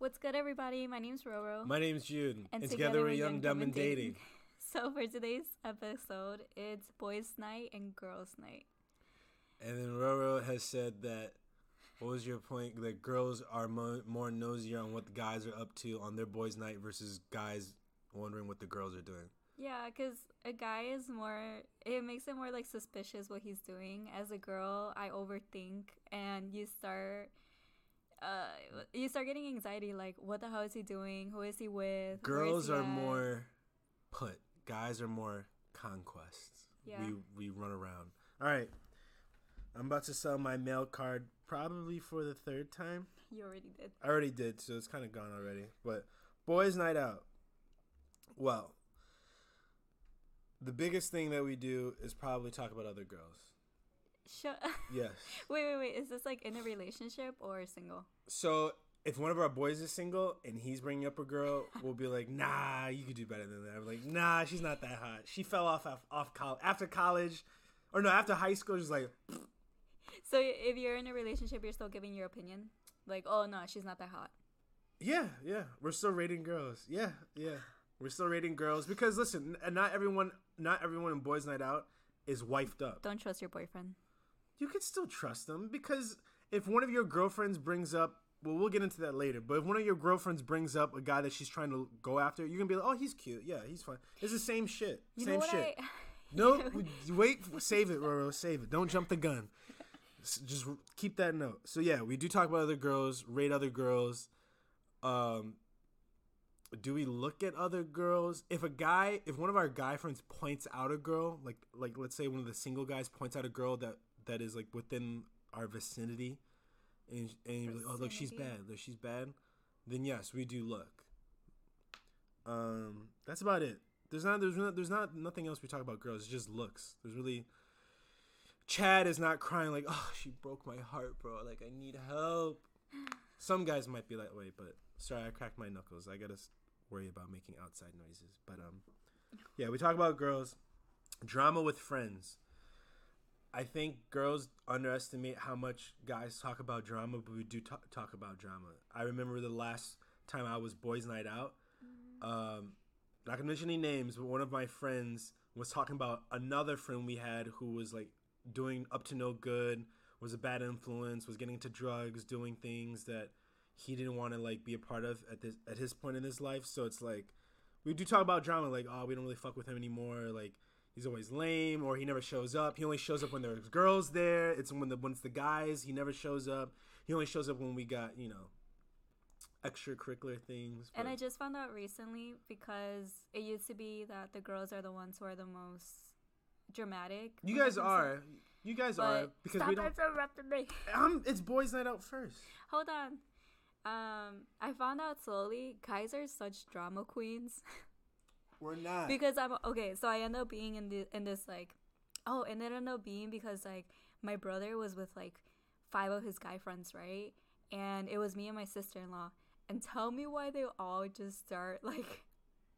What's good, everybody? My name's Roro. My name's Jude. And together we're Young, Dumb, and Dating. So for today's episode, it's Boys' Night and Girls' Night. And then Roro has said that, what was your point? That girls are more nosier on what the guys are up to on their boys' night versus guys wondering what the girls are doing. Yeah, because a guy is more, it makes it more like suspicious what he's doing. As a girl, I overthink and you start getting anxiety, like, what the hell is he doing? Who is he with? Girls are more put. Guys are more conquests. Yeah. We run around. All right. I'm about to sell my mail card probably for the third time. You already did. I already did, so it's kind of gone already. But boys' night out. Well, the biggest thing that we do is probably talk about other girls. Yes. Wait. Is this like in a relationship or single? So if one of our boys is single and he's bringing up a girl, we'll be like, nah, you could do better than that. I'm like, nah, she's not that hot. She fell off college. After college, or no, after high school, she's like. Pfft. So if you're in a relationship, you're still giving your opinion? Like, oh, no, she's not that hot. Yeah. We're still rating girls. Yeah. We're still rating girls because, listen, not everyone in Boys Night Out is wifed up. Don't trust your boyfriend. You can still trust them because if one of your girlfriends brings up, well, we'll get into that later, but if one of your girlfriends brings up a guy that she's trying to go after, you're going to be like, oh, he's cute. Yeah, he's fine. It's the same shit. No, wait. Save it, Roro. Save it. Don't jump the gun. Just keep that note. So, yeah, we do talk about other girls, rate other girls. Do we look at other girls? If one of our guy friends points out a girl, like let's say one of the single guys points out a girl that is like within our vicinity, and you're like, oh, look, she's bad, then yes, we do look. That's about it. There's nothing else we talk about girls. It's just looks. There's really. Chad is not crying like, oh, she broke my heart, bro. Like, I need help. Some guys might be that way, but sorry, I cracked my knuckles. I gotta worry about making outside noises. But yeah, we talk about girls. Drama with friends. I think girls underestimate how much guys talk about drama, but we do talk about drama. I remember the last time I was Boys Night Out. Not gonna mention any names, but one of my friends was talking about another friend we had who was like doing up to no good, was a bad influence, was getting into drugs, doing things that he didn't want to like be a part of at his point in his life. So it's like we do talk about drama, like, oh, we don't really fuck with him anymore, like he's always lame, or he never shows up. He only shows up when there's girls there. It's when it's the guys, he never shows up. He only shows up when we got, you know, extracurricular things. But. And I just found out recently because it used to be that the girls are the ones who are the most dramatic. You guys are because we don't. Stop interrupting me. It's Boys Night Out first. Hold on. I found out slowly guys are such drama queens. We're not. Because I'm okay. So I end up being in this like, oh, and then I end up being because like my brother was with like 5 of his guy friends, right? And it was me and my sister-in-law. And tell me why they all just start like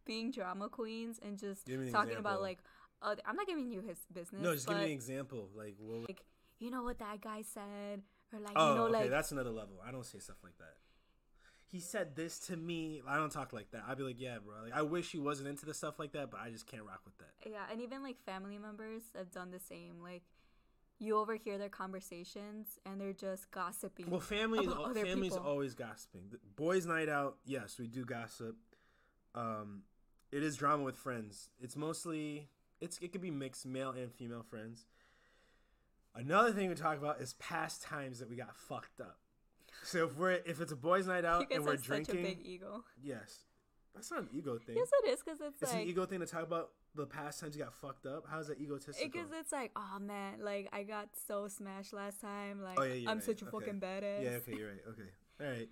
being drama queens and just talking example. About like, oh, I'm not giving you his business. No, just give me an example. Like, what? Like, you know what that guy said, or like, oh, you know, okay, like that's another level. I don't say stuff like that. He said this to me. I don't talk like that. I'd be like, yeah, bro. Like, I wish he wasn't into the stuff like that, but I just can't rock with that. Yeah, and even like family members have done the same. Like, you overhear their conversations and they're just gossiping. Well, family's always gossiping. Boys' Night Out, yes, we do gossip. It is drama with friends. It's mostly it could be mixed male and female friends. Another thing we talk about is past times that we got fucked up. So if it's a boys' night out and we're drinking, you guys have such a big ego. Yes, that's not an ego thing. Yes, it is because it's like, an ego thing to talk about. The past times you got fucked up? How's that egotistical? Because it's like, oh man, like I got so smashed last time. Like, oh, yeah, I'm right. Such a fucking badass. Yeah, okay, you're right. Okay, all right.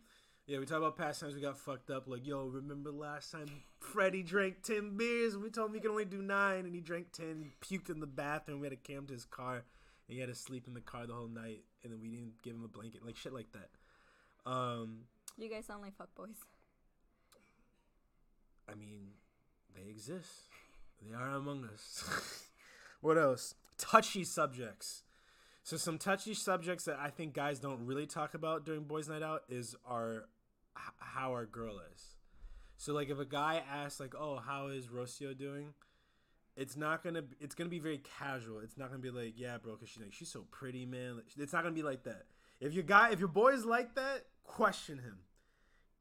Yeah, we talk about past times we got fucked up. Like, yo, remember last time Freddie drank 10 beers and we told him he could only do 9, and he drank 10, he puked in the bathroom. We had to cam to his car, and he had to sleep in the car the whole night, and then we didn't give him a blanket, like shit like that. You guys sound like fuckboys. I mean, they exist. They are among us. What else? Touchy subjects. So some touchy subjects that I think guys don't really talk about during Boys Night Out is how our girl is. So like if a guy asks like, oh, how is Rocio doing? It's gonna be very casual. It's not gonna be like, yeah, bro, because she's so pretty, man. It's not gonna be like that. If your boy is like that, question him.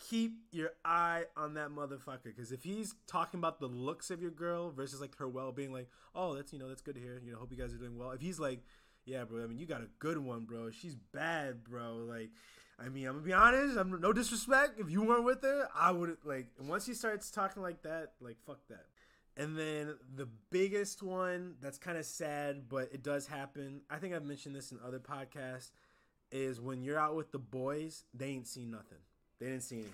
Keep your eye on that motherfucker, because if he's talking about the looks of your girl versus like her well-being, like, oh, that's good to hear, hope you guys are doing well. If he's like, yeah, bro, I mean, you got a good one, bro, she's bad, bro, like, I mean, I'm gonna be honest, no disrespect, if you weren't with her, I would, like, once he starts talking like that, like, fuck that. And then the biggest one that's kind of sad, but it does happen, I think I've mentioned this in other podcasts, is when you're out with the boys, they ain't seen nothing. They didn't see anything.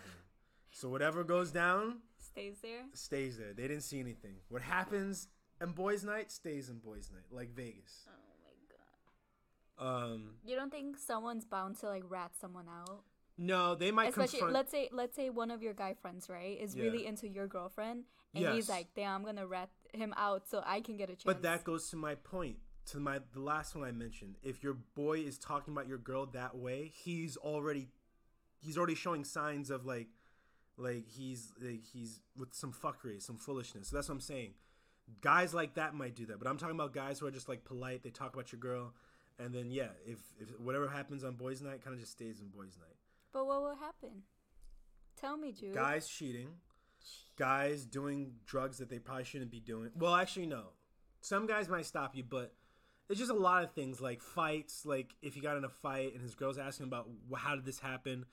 So whatever goes down... Stays there. They didn't see anything. What happens in boys' night stays in boys' night. Like Vegas. Oh, my God. You don't think someone's bound to, like, rat someone out? No, they might confront... Let's say one of your guy friends, right, is really into your girlfriend. And he's like, damn, I'm going to rat him out so I can get a chance. But that goes to my point. The last one I mentioned. If your boy is talking about your girl that way, he's already showing signs of he's with some fuckery, some foolishness. So that's what I'm saying. Guys like that might do that, but I'm talking about guys who are just like polite. They talk about your girl, and then if whatever happens on boys' night kind of just stays in boys' night. But what will happen? Tell me, Jude. Guys cheating, guys doing drugs that they probably shouldn't be doing. Well, actually, no. Some guys might stop you, but. It's just a lot of things, like fights, like if he got in a fight and his girl's asking about how did this happen,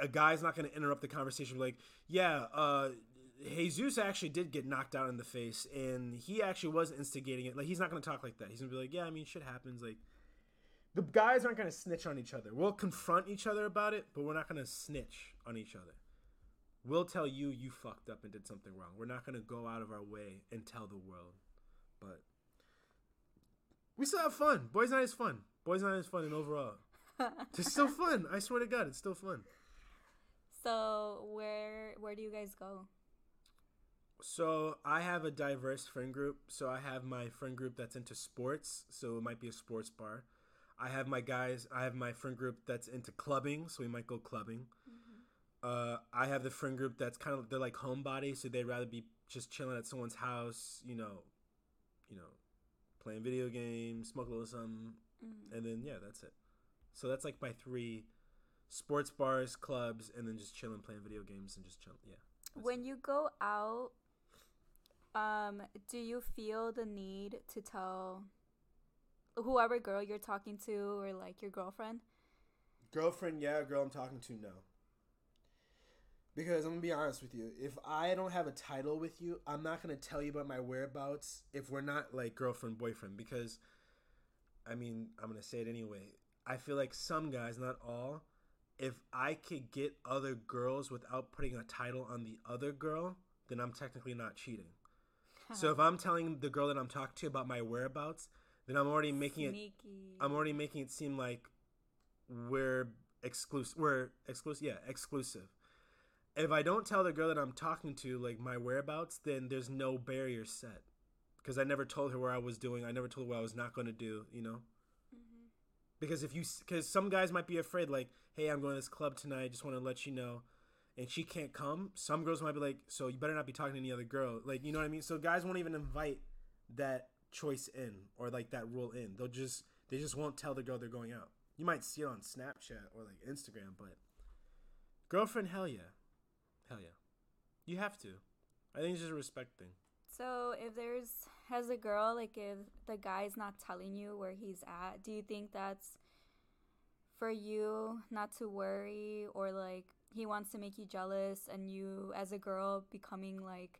a guy's not going to interrupt the conversation like, Jesus actually did get knocked out in the face and he actually was instigating it. Like, he's not going to talk like that. He's going to be like, yeah, I mean, shit happens. Like, the guys aren't going to snitch on each other. We'll confront each other about it, but we're not going to snitch on each other. We'll tell you fucked up and did something wrong. We're not going to go out of our way and tell the world, but... We still have fun. Boys' night is fun. Boys' night is fun and overall. It's still fun. I swear to God, it's still fun. So where do you guys go? So I have a diverse friend group. So I have my friend group that's into sports. So it might be a sports bar. I have my friend group that's into clubbing. So we might go clubbing. Mm-hmm. I have the friend group that's kind of, they're like homebody. So they'd rather be just chilling at someone's house, playing video games, smoke a little something, and then, that's it. So that's like my three: sports bars, clubs, and then just chilling, playing video games, and just chilling, When you go out, do you feel the need to tell whoever girl you're talking to or, like, your girlfriend? Girl I'm talking to, no. Because I'm going to be honest with you. If I don't have a title with you, I'm not going to tell you about my whereabouts if we're not, like, girlfriend, boyfriend. Because, I mean, I'm going to say it anyway. I feel like some guys, not all, if I could get other girls without putting a title on the other girl, then I'm technically not cheating. So if I'm telling the girl that I'm talking to about my whereabouts, then I'm already making it seem like we're exclusive. If I don't tell the girl that I'm talking to, like, my whereabouts, then there's no barrier set. Because I never told her what I was doing. I never told her what I was not going to do, Mm-hmm. Because because some guys might be afraid, like, hey, I'm going to this club tonight. Just want to let you know. And she can't come. Some girls might be like, so you better not be talking to any other girl. Like, you know what I mean? So guys won't even invite that choice in or, like, that rule in. They just won't tell the girl they're going out. You might see it on Snapchat or, like, Instagram, but girlfriend, hell yeah. Hell yeah. You have to. I think it's just a respect thing. So if as a girl, like, if the guy's not telling you where he's at, do you think that's for you not to worry, or, like, he wants to make you jealous and you as a girl becoming, like,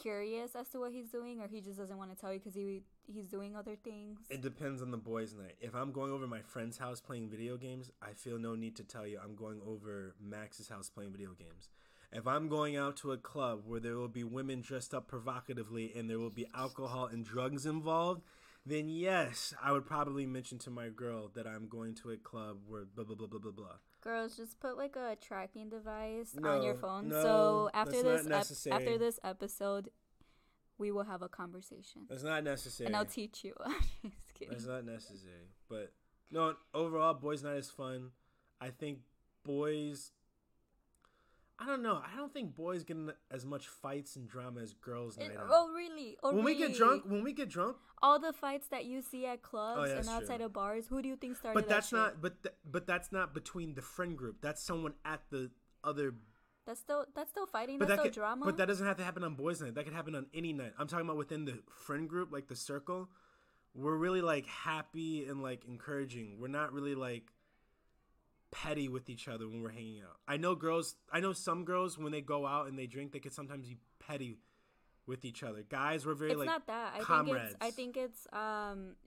curious as to what he's doing, or he just doesn't want to tell you because he's doing other things? It depends on the boys' night. If I'm going over my friend's house playing video games, I feel no need to tell you I'm going over Max's house playing video games. If I'm going out to a club where there will be women dressed up provocatively and there will be alcohol and drugs involved, then yes, I would probably mention to my girl that I'm going to a club where blah, blah, blah, blah, blah, blah. Girls, just put, like, a tracking device on your phone. No, so after this episode, we will have a conversation. That's not necessary. And I'll teach you. I'm just kidding. That's not necessary. But, no, overall, boys' night is fun. I think boys I don't know. I don't think boys get in as much fights and drama as girls now. Oh, really? Oh, when really? When we get drunk, all the fights that you see at clubs and outside of bars, who do you think started? But that's not. But that's not between the friend group. That's someone at the other. That's still fighting. But that's still drama. But that doesn't have to happen on boys' night. That could happen on any night. I'm talking about within the friend group, like the circle. We're really like happy and like encouraging. We're not really like petty with each other when we're hanging out. I know some girls when they go out and they drink, they could sometimes be petty with each other. Guys, we're very, it's like, not that. Comrades.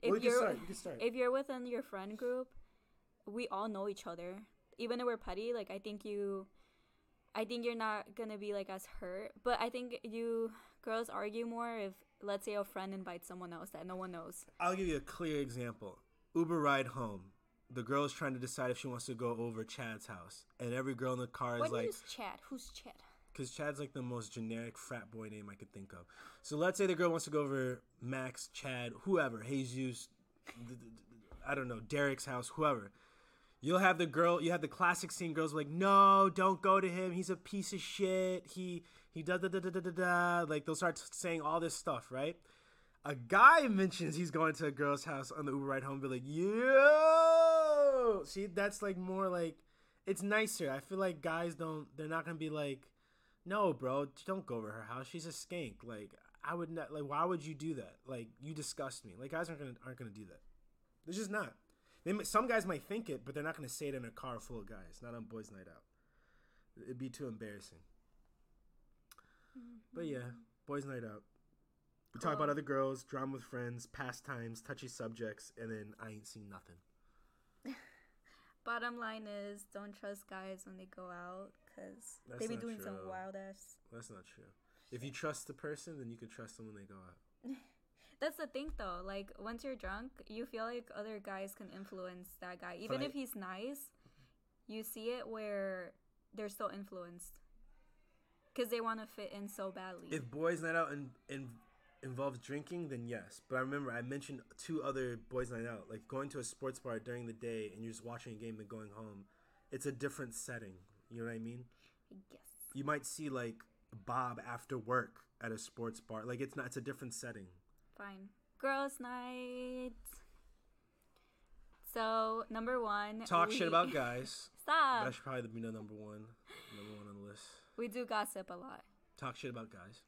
If you're within your friend group, we all know each other. Even if we're petty, like I think you're not gonna be like as hurt. But I think you girls argue more if, let's say, a friend invites someone else that no one knows. I'll give you a clear example. Uber ride home. The girl's trying to decide if she wants to go over Chad's house. And every girl in the car is like... Who's Chad? Who's Chad? Because Chad's like the most generic frat boy name I could think of. So let's say the girl wants to go over Max, Chad, whoever, Jesus, I don't know, Derek's house, whoever. You have the classic scene, girls are like, no, don't go to him. He's a piece of shit. He da-da-da-da-da-da. Like, they'll start saying all this stuff, right? A guy mentions he's going to a girl's house on the Uber ride home, be like, yo! See, that's like more like, it's nicer. I feel like guys they're not going to be like, no, bro, don't go over her house. She's a skank. Like, I would not, like, why would you do that? Like, you disgust me. Like, guys aren't going to do that. They're just not. Some guys might think it, but they're not going to say it in a car full of guys, not on boys' night out. It'd be too embarrassing. Mm-hmm. But yeah, boys' night out. We talk about other girls, drama with friends, pastimes, touchy subjects, and then I ain't seen nothing. Bottom line is, don't trust guys when they go out, because they be doing some wild ass. That's not true. If you trust the person, then you could trust them when they go out. That's the thing, though. Like, once you're drunk, you feel like other guys can influence that guy. Even if he's nice, you see it where they're still influenced, because they want to fit in so badly. If boys' night out and involves drinking, then yes. But I remember I mentioned two other boys' night out, like going to a sports bar during the day and you're just watching a game and going home. It's a different setting. You know what I mean? Yes. You might see like Bob after work at a sports bar. Like, it's a different setting. Fine. Girls' night. So, number one. Talk shit about guys. Stop. That should probably be number one on the list. We do gossip a lot. Talk shit about guys.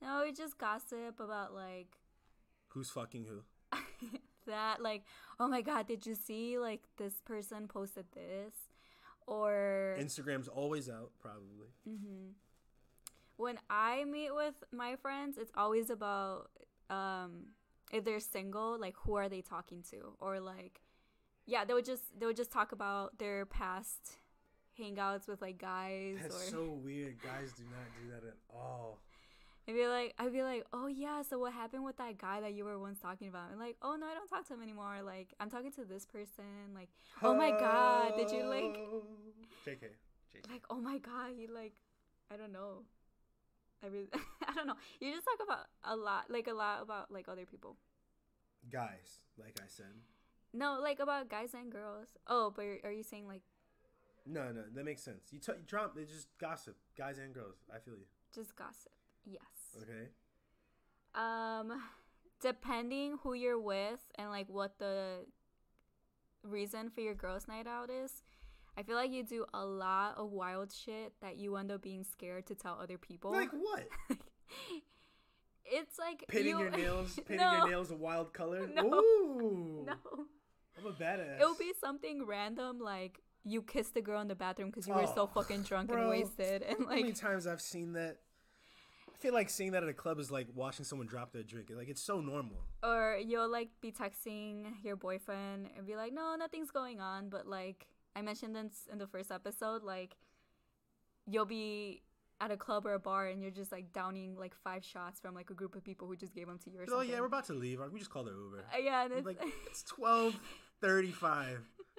No, we just gossip about, like... Who's fucking who? That, like, oh my God, did you see, like, this person posted this? Or... Instagram's always out, probably. Mm-hmm. When I meet with my friends, it's always about if they're single, like, who are they talking to? Or, like, yeah, they would just talk about their past hangouts with, like, guys. That's so weird. Guys do not do that at all. I'd be like, oh yeah, so what happened with that guy that you were once talking about? And like, oh no, I don't talk to him anymore. Like, I'm talking to this person. Like, oh my God, did you like? JK. Like, oh my God, he like, I don't know. I don't know. You just talk about a lot about like other people. Guys, like I said. No, like about guys and girls. Oh, but are you saying like? No, that makes sense. You Trump, they just gossip, guys and girls. I feel you. Just gossip. Yes. Okay. Depending who you're with and like what the reason for your girls' night out is, I feel like you do a lot of wild shit that you end up being scared to tell other people. Like what? It's like your nails a wild color. No. Ooh. No. I'm a badass. It'll be something random like you kissed a girl in the bathroom because you were so fucking drunk and wasted, and like how many times I've seen that. I feel like seeing that at a club is like watching someone drop their drink. Like, it's so normal. Or you'll like be texting your boyfriend and be like, no, nothing's going on. But like I mentioned this in the first episode, like you'll be at a club or a bar and you're just like downing like 5 shots from like a group of people who just gave them to you or something. Oh yeah, we're about to leave. We just called her Uber. Yeah. And it's 12:35.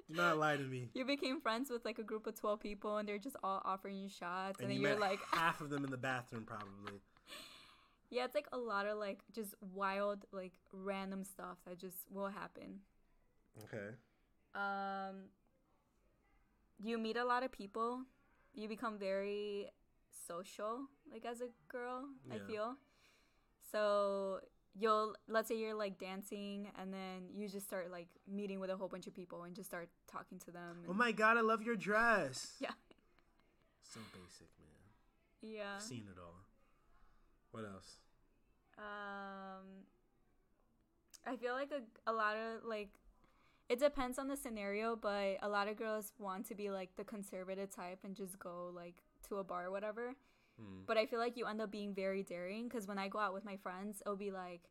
Do not lie to me. You became friends with like a group of 12 people and they're just all offering you shots. And you're like... half of them in the bathroom probably. Yeah, it's like a lot of like just wild, like random stuff that just will happen. Okay. You meet a lot of people. you become very social, like, as a girl, yeah. I feel. So you'll, let's say you're like dancing, and then you just start like meeting with a whole bunch of people and just start talking to them. Oh my God, I love your dress. Yeah. So basic, man. Yeah. I've seen it all. What else? I feel like a lot of, like, it depends on the scenario, but a lot of girls want to be, like, the conservative type and just go, like, to a bar or whatever. Mm. But I feel like you end up being very daring, because when I go out with my friends, it'll be like,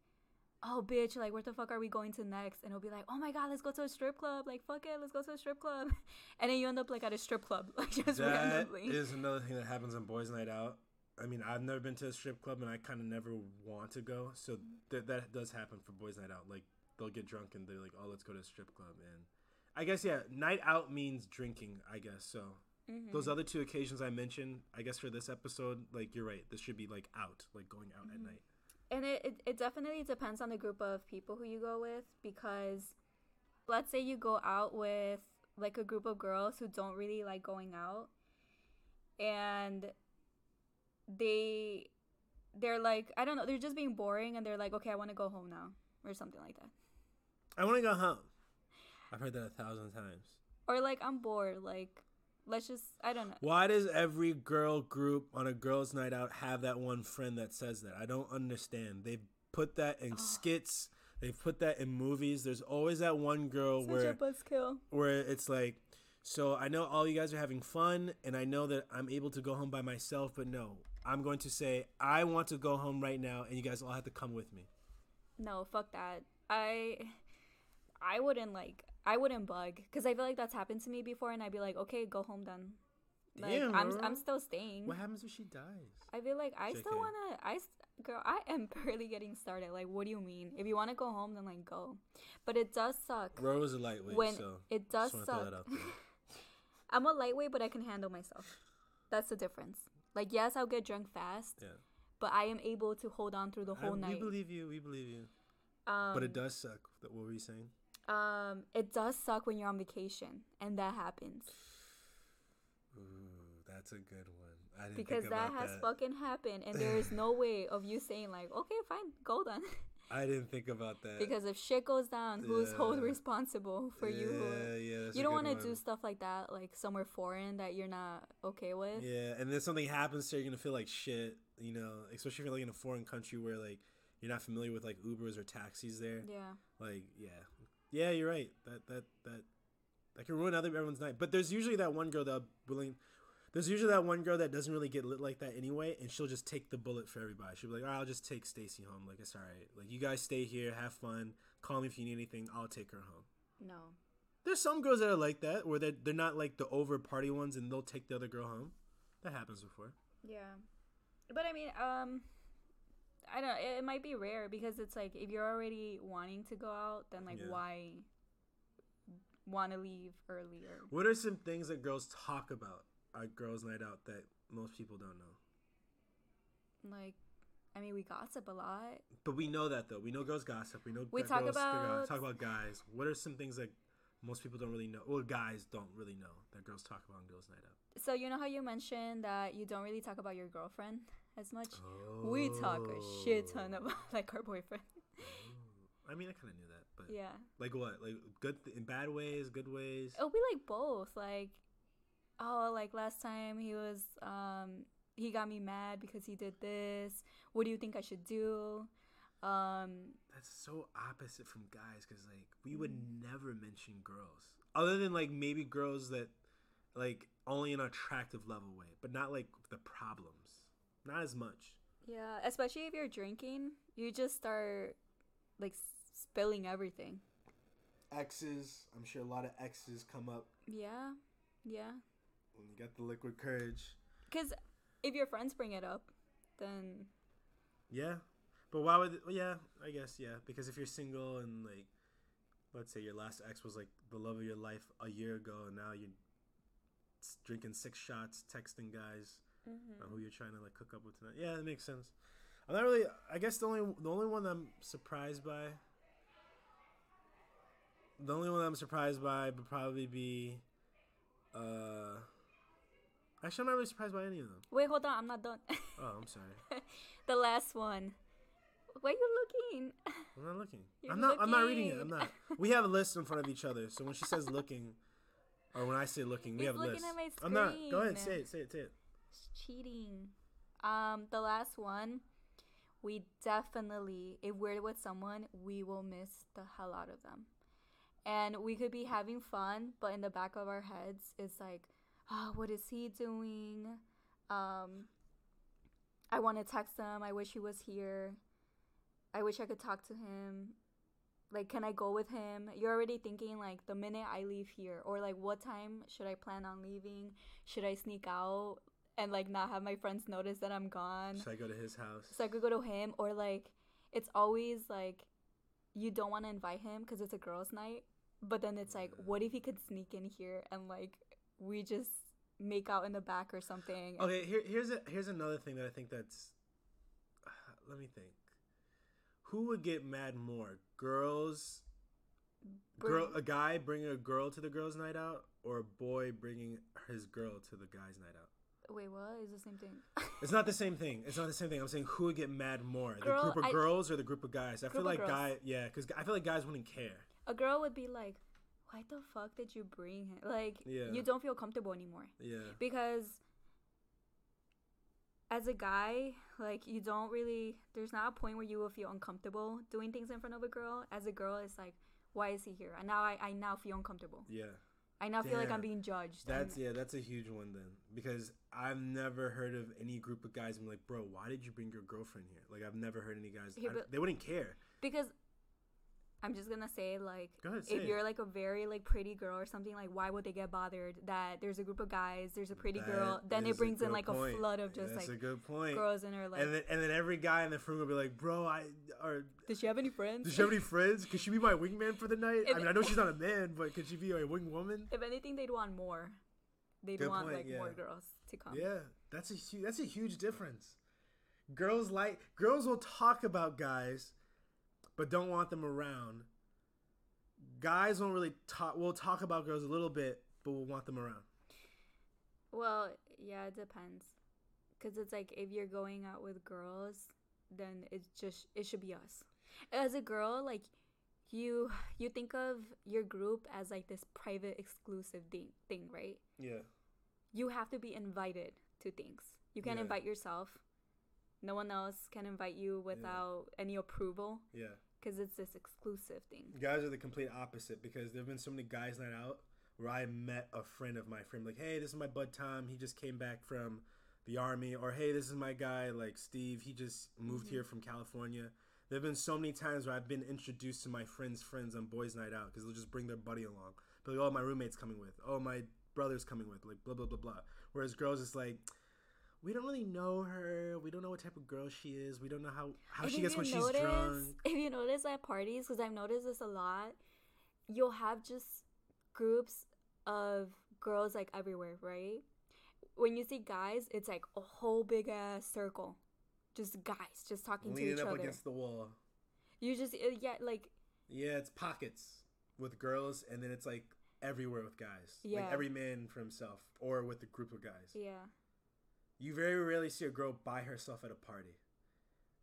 oh, bitch, like, where the fuck are we going to next? And it'll be like, oh, my God, let's go to a strip club. Like, fuck it, let's go to a strip club. And then you end up, like, at a strip club. Like, just randomly. That is another thing that happens on Boys Night Out. I mean, I've never been to a strip club, and I kind of never want to go. So that does happen for Boys Night Out. Like, they'll get drunk, and they're like, oh, let's go to a strip club. And I guess, yeah, night out means drinking, I guess. So those other two occasions I mentioned, I guess for this episode, like, you're right. This should be, like, out, like going out at night. And it definitely depends on the group of people who you go with, because let's say you go out with, like, a group of girls who don't really like going out, and they're like, I don't know, they're just being boring, and they're like, okay, I want to go home now, or something like that. I want to go home. I've heard that 1,000 times. Or like, I'm bored, like, let's just, I don't know. Why does every girl group on a girls' night out have that one friend that says that? I don't understand. They've put that in skits. They've put that in movies. There's always that one girl where it's like, so I know all you guys are having fun, and I know that I'm able to go home by myself, but no, I'm going to say I want to go home right now, and you guys all have to come with me. No, fuck that. I wouldn't bug, because I feel like that's happened to me before, and I'd be like, okay, go home then. Like, damn, I'm still staying. What happens if she dies? I feel like I JK. Still wanna. Girl, I am barely getting started. Like, what do you mean? If you wanna go home, then, like, go. But it does suck. Roro's a lightweight, so it does suck. I'm a lightweight, but I can handle myself. That's the difference. Like, yes, I'll get drunk fast, yeah, but I am able to hold on through the whole night. We believe you. But it does suck. What were you saying? It does suck when you're on vacation, and that happens. Ooh, that's a good one. I didn't because think about that. Because that has fucking happened, and there is no way of you saying, like, okay, fine, go then. I didn't think about that. Because if shit goes down, who's responsible for you? You don't want to do stuff like that, like somewhere foreign that you're not okay with. Yeah, and then something happens, so you're going to feel like shit, you know, especially if you're like in a foreign country where, like, you're not familiar with, like, Ubers or taxis there. Yeah. Like, yeah. Yeah, you're right. That can ruin everyone's night. But there's usually that one girl that doesn't really get lit like that anyway, and she'll just take the bullet for everybody. She'll be like, all right, I'll just take Stacy home. Like, it's all right. Like, you guys stay here, have fun, call me if you need anything. I'll take her home. No. There's some girls that are like that, where they're not like the over party ones, and they'll take the other girl home. That happens before. Yeah, but I mean, I don't know, it might be rare, because it's like, if you're already wanting to go out, then, like, why want to leave earlier? What are some things that girls talk about at girls' night out that most people don't know? Like, I mean, we gossip a lot. But we know that, though. We know girls gossip. We know talk about guys. What are some things that most people don't really know, or guys don't really know, that girls talk about on girls' night out? So you know how you mentioned that you don't really talk about your girlfriend as much? Oh. We talk a shit ton about, like, our boyfriend. Oh. I mean, I kind of knew that, but yeah. Like what? Like good in bad ways, good ways. Oh, we like both. Like, oh, like last time he was he got me mad because he did this. What do you think I should do? That's so opposite from guys, because, like, we would never mention girls, other than, like, maybe girls that, like, only in an attractive level way, but not like the problems, not as much. Yeah, especially if you're drinking, you just start, like, spilling everything. Exes, I'm sure a lot of exes come up. Yeah. When you got the liquid courage. Because if your friends bring it up, then yeah. But why would... Yeah, I guess, yeah. Because if you're single and, like, let's say your last ex was, like, the love of your life a year ago, and now you're drinking 6 shots, texting guys on who you're trying to, like, hook up with tonight. Yeah, that makes sense. I'm not really... I guess the only one I'm surprised by would probably be Actually, I'm not really surprised by any of them. Wait, hold on. I'm not done. Oh, I'm sorry. The last one. Why are you looking? I'm not looking. You're not looking. I'm not reading it. I'm not. We have a list in front of each other. So when she says looking, or when I say looking, we have a list. At my screen. I'm not. Go ahead. Say it. It's cheating. The last one. We definitely, if we're with someone, we will miss the hell out of them. And we could be having fun, but in the back of our heads, it's like, oh, what is he doing? I want to text him. I wish he was here. I wish I could talk to him. Like, can I go with him? You're already thinking, like, the minute I leave here. Or, like, what time should I plan on leaving? Should I sneak out and, like, not have my friends notice that I'm gone? Should I go to his house? So I could go to him. Or, like, it's always, like, you don't want to invite him because it's a girls' night. But then it's, like, what if he could sneak in here and, like... we just make out in the back or something. Okay, here's another thing that I think that's... let me think. Who would get mad more? Girls... a guy bringing a girl to the girls' night out, or a boy bringing his girl to the guy's night out? Wait, what? It's the same thing. It's not the same thing. I'm saying who would get mad more? The group of girls or the group of guys? I feel like guys... yeah, because I feel like guys wouldn't care. A girl would be like... why the fuck did you bring him? Like, yeah. You don't feel comfortable anymore. Yeah. Because as a guy, like, you don't really... there's not a point where you will feel uncomfortable doing things in front of a girl. As a girl, it's like, why is he here? And now I now feel uncomfortable. Yeah. I now feel like I'm being judged. That's a huge one then. Because I've never heard of any group of guys being like, bro, why did you bring your girlfriend here? Like, I've never heard any guys... they wouldn't care. Because... I'm just going to say, like, if you're, like, a very, like, pretty girl or something, like, why would they get bothered that there's a group of guys, there's a pretty girl, then it brings in, like, a flood of just, like, girls in her life. And then every guy in the room will be like, bro, does she have any friends? Does she have any friends? Could she be my wingman for the night? I mean, I know she's not a man, but could she be a wing woman? If anything, they'd want more. They'd want, like, more girls to come. Yeah, that's a huge difference. Girls will talk about guys... but don't want them around. Guys won't really talk. We'll talk about girls a little bit, but we'll want them around. Well, yeah, it depends. Because it's like if you're going out with girls, then it should be us. As a girl, like you think of your group as like this private, exclusive thing, right? Yeah. You have to be invited to things. You can't invite yourself. No one else can invite you without any approval. Yeah. Because it's this exclusive thing. Guys are the complete opposite because there have been so many guys' night out where I met a friend of my friend. Like, hey, this is my bud Tom. He just came back from the Army. Or, hey, this is my guy, like, Steve. He just moved here from California. There have been so many times where I've been introduced to my friend's friends on boys' night out because they'll just bring their buddy along. But, like, oh, my roommate's coming with. Oh, my brother's coming with. Like, blah, blah, blah, blah. Whereas girls, it's like... we don't really know her. We don't know what type of girl she is. We don't know how she gets when she's drunk. If you notice at parties, because I've noticed this a lot, you'll have just groups of girls like everywhere, right? When you see guys, it's like a whole big ass circle. Just guys, just talking to each other. Leaning up against the wall. You just, like... yeah, it's pockets with girls, and then it's like everywhere with guys. Yeah. Like every man for himself or with a group of guys. Yeah. You very rarely see a girl by herself at a party.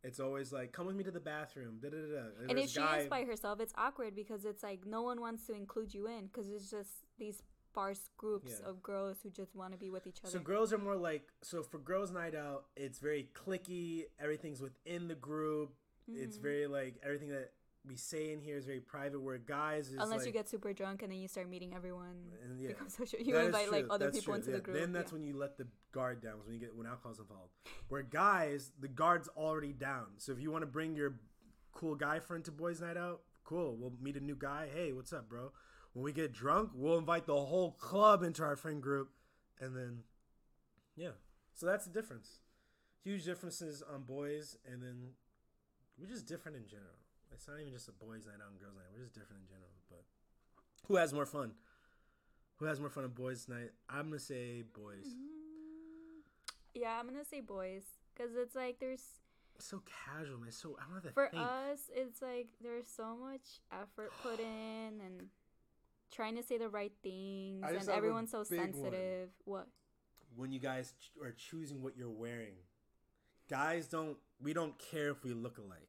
It's always like, come with me to the bathroom. Da, da, da, da. And if she is by herself, it's awkward because it's like no one wants to include you in because it's just these sparse groups of girls who just want to be with each other. So girls are more like, so for girls' night out, it's very cliquey. Everything's within the group. Mm-hmm. It's very like everything that we say in here is very private. Where guys is unless like, you get super drunk and then you start meeting everyone, and become social. You invite like other people into the group. Then that's when you let the guard down. Is when you get when alcohol's involved. Where guys, the guard's already down. So if you want to bring your cool guy friend to boys' night out, cool. We'll meet a new guy. Hey, what's up, bro? When we get drunk, we'll invite the whole club into our friend group, and then so that's the difference. Huge differences on boys, and then we're just different in general. It's not even just a boys' night out and girls' night. We're just different in general. But who has more fun? Who has more fun on boys' night? I'm going to say boys. Mm-hmm. Yeah, I'm going to say boys. Because it's like there's... it's so casual, man. So, I don't have to think. For us, it's like there's so much effort put in and trying to say the right things. And everyone's so sensitive. One. What? when you guys are choosing what you're wearing. Guys we don't care if we look alike.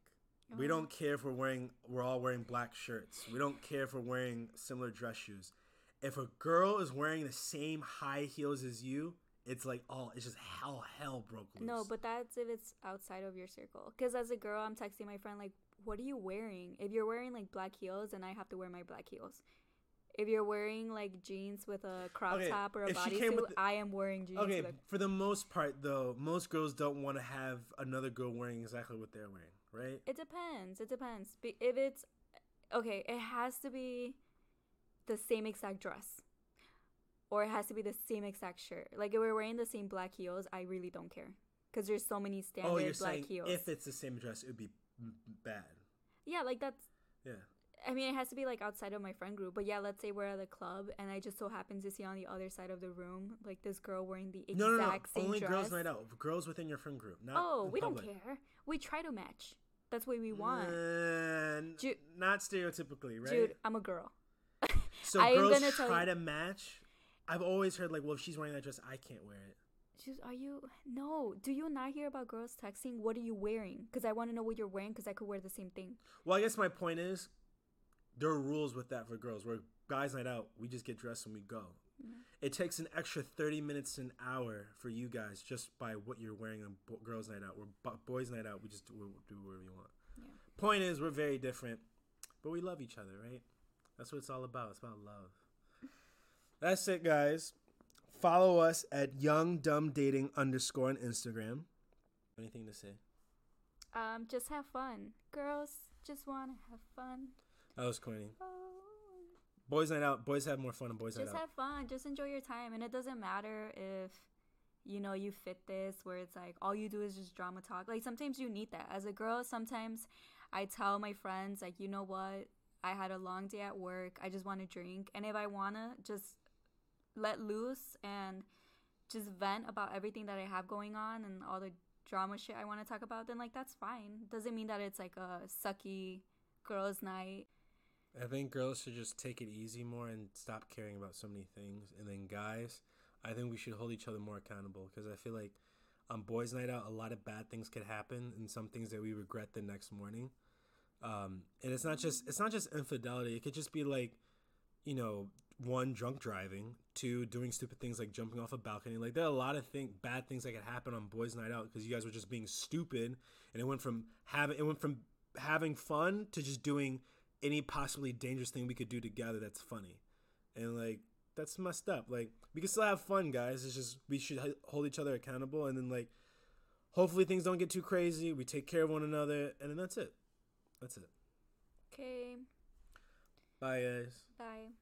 Uh-huh. We don't care if we're all wearing black shirts. We don't care if we're wearing similar dress shoes. If a girl is wearing the same high heels as you, it's like, oh, it's just hell broke loose. No, but that's if it's outside of your circle. Because as a girl, I'm texting my friend, like, what are you wearing? If you're wearing, like, black heels, then I have to wear my black heels. If you're wearing, like, jeans with a crop top or a bodysuit, I am wearing jeans. Okay, for the most part, though, most girls don't want to have another girl wearing exactly what they're wearing, right? It depends. If it's... Okay, it has to be the same exact dress. Or it has to be the same exact shirt. Like, if we're wearing the same black heels, I really don't care. Because there's so many standard black heels. If it's the same dress, it would be bad. Yeah, like, that's... Yeah. I mean, it has to be, like, outside of my friend group. But, yeah, let's say we're at a club, and I just so happen to see on the other side of the room, like, this girl wearing the exact same only dress. Girls' night out. Girls within your friend group. Don't care. We try to match. That's what we want. Not stereotypically, right? Dude, I'm a girl. So girls try to match? I've always heard, like, well, if she's wearing that dress, I can't wear it. Do you not hear about girls texting, what are you wearing? Because I want to know what you're wearing because I could wear the same thing. Well, I guess my point is, there are rules with that for girls. Where guys' night out, we just get dressed and we go. Mm-hmm. It takes an extra 30 minutes an hour for you guys just by what you're wearing on girls' night out. Where boys' night out, we just do whatever you want. Yeah. Point is, we're very different, but we love each other, right? That's what it's all about. It's about love. That's it, guys. Follow us at YoungDumbDating_ on Instagram. Anything to say? Just have fun, girls. Just want to have fun. That was corny. Boys' night out. Boys have more fun than boys' night out. Just have fun. Just enjoy your time. And it doesn't matter if, you know, you fit this where it's like all you do is just drama talk. Like, sometimes you need that. As a girl, sometimes I tell my friends, like, you know what? I had a long day at work. I just want to drink. And if I want to just let loose and just vent about everything that I have going on and all the drama shit I want to talk about, then, like, that's fine. Doesn't mean that it's like a sucky girls' night. I think girls should just take it easy more and stop caring about so many things. And then guys, I think we should hold each other more accountable because I feel like on boys' night out, a lot of bad things could happen and some things that we regret the next morning. And it's not just infidelity. It could just be like, you know, 1, drunk driving, 2, doing stupid things like jumping off a balcony. Like, there are a lot of bad things that could happen on boys' night out because you guys were just being stupid, and it went from having fun to just doing any possibly dangerous thing we could do together that's funny. And, like, that's messed up. Like, we can still have fun, guys. It's just we should hold each other accountable. And then, like, hopefully things don't get too crazy. We take care of one another. And then that's it. Okay. Bye, guys. Bye.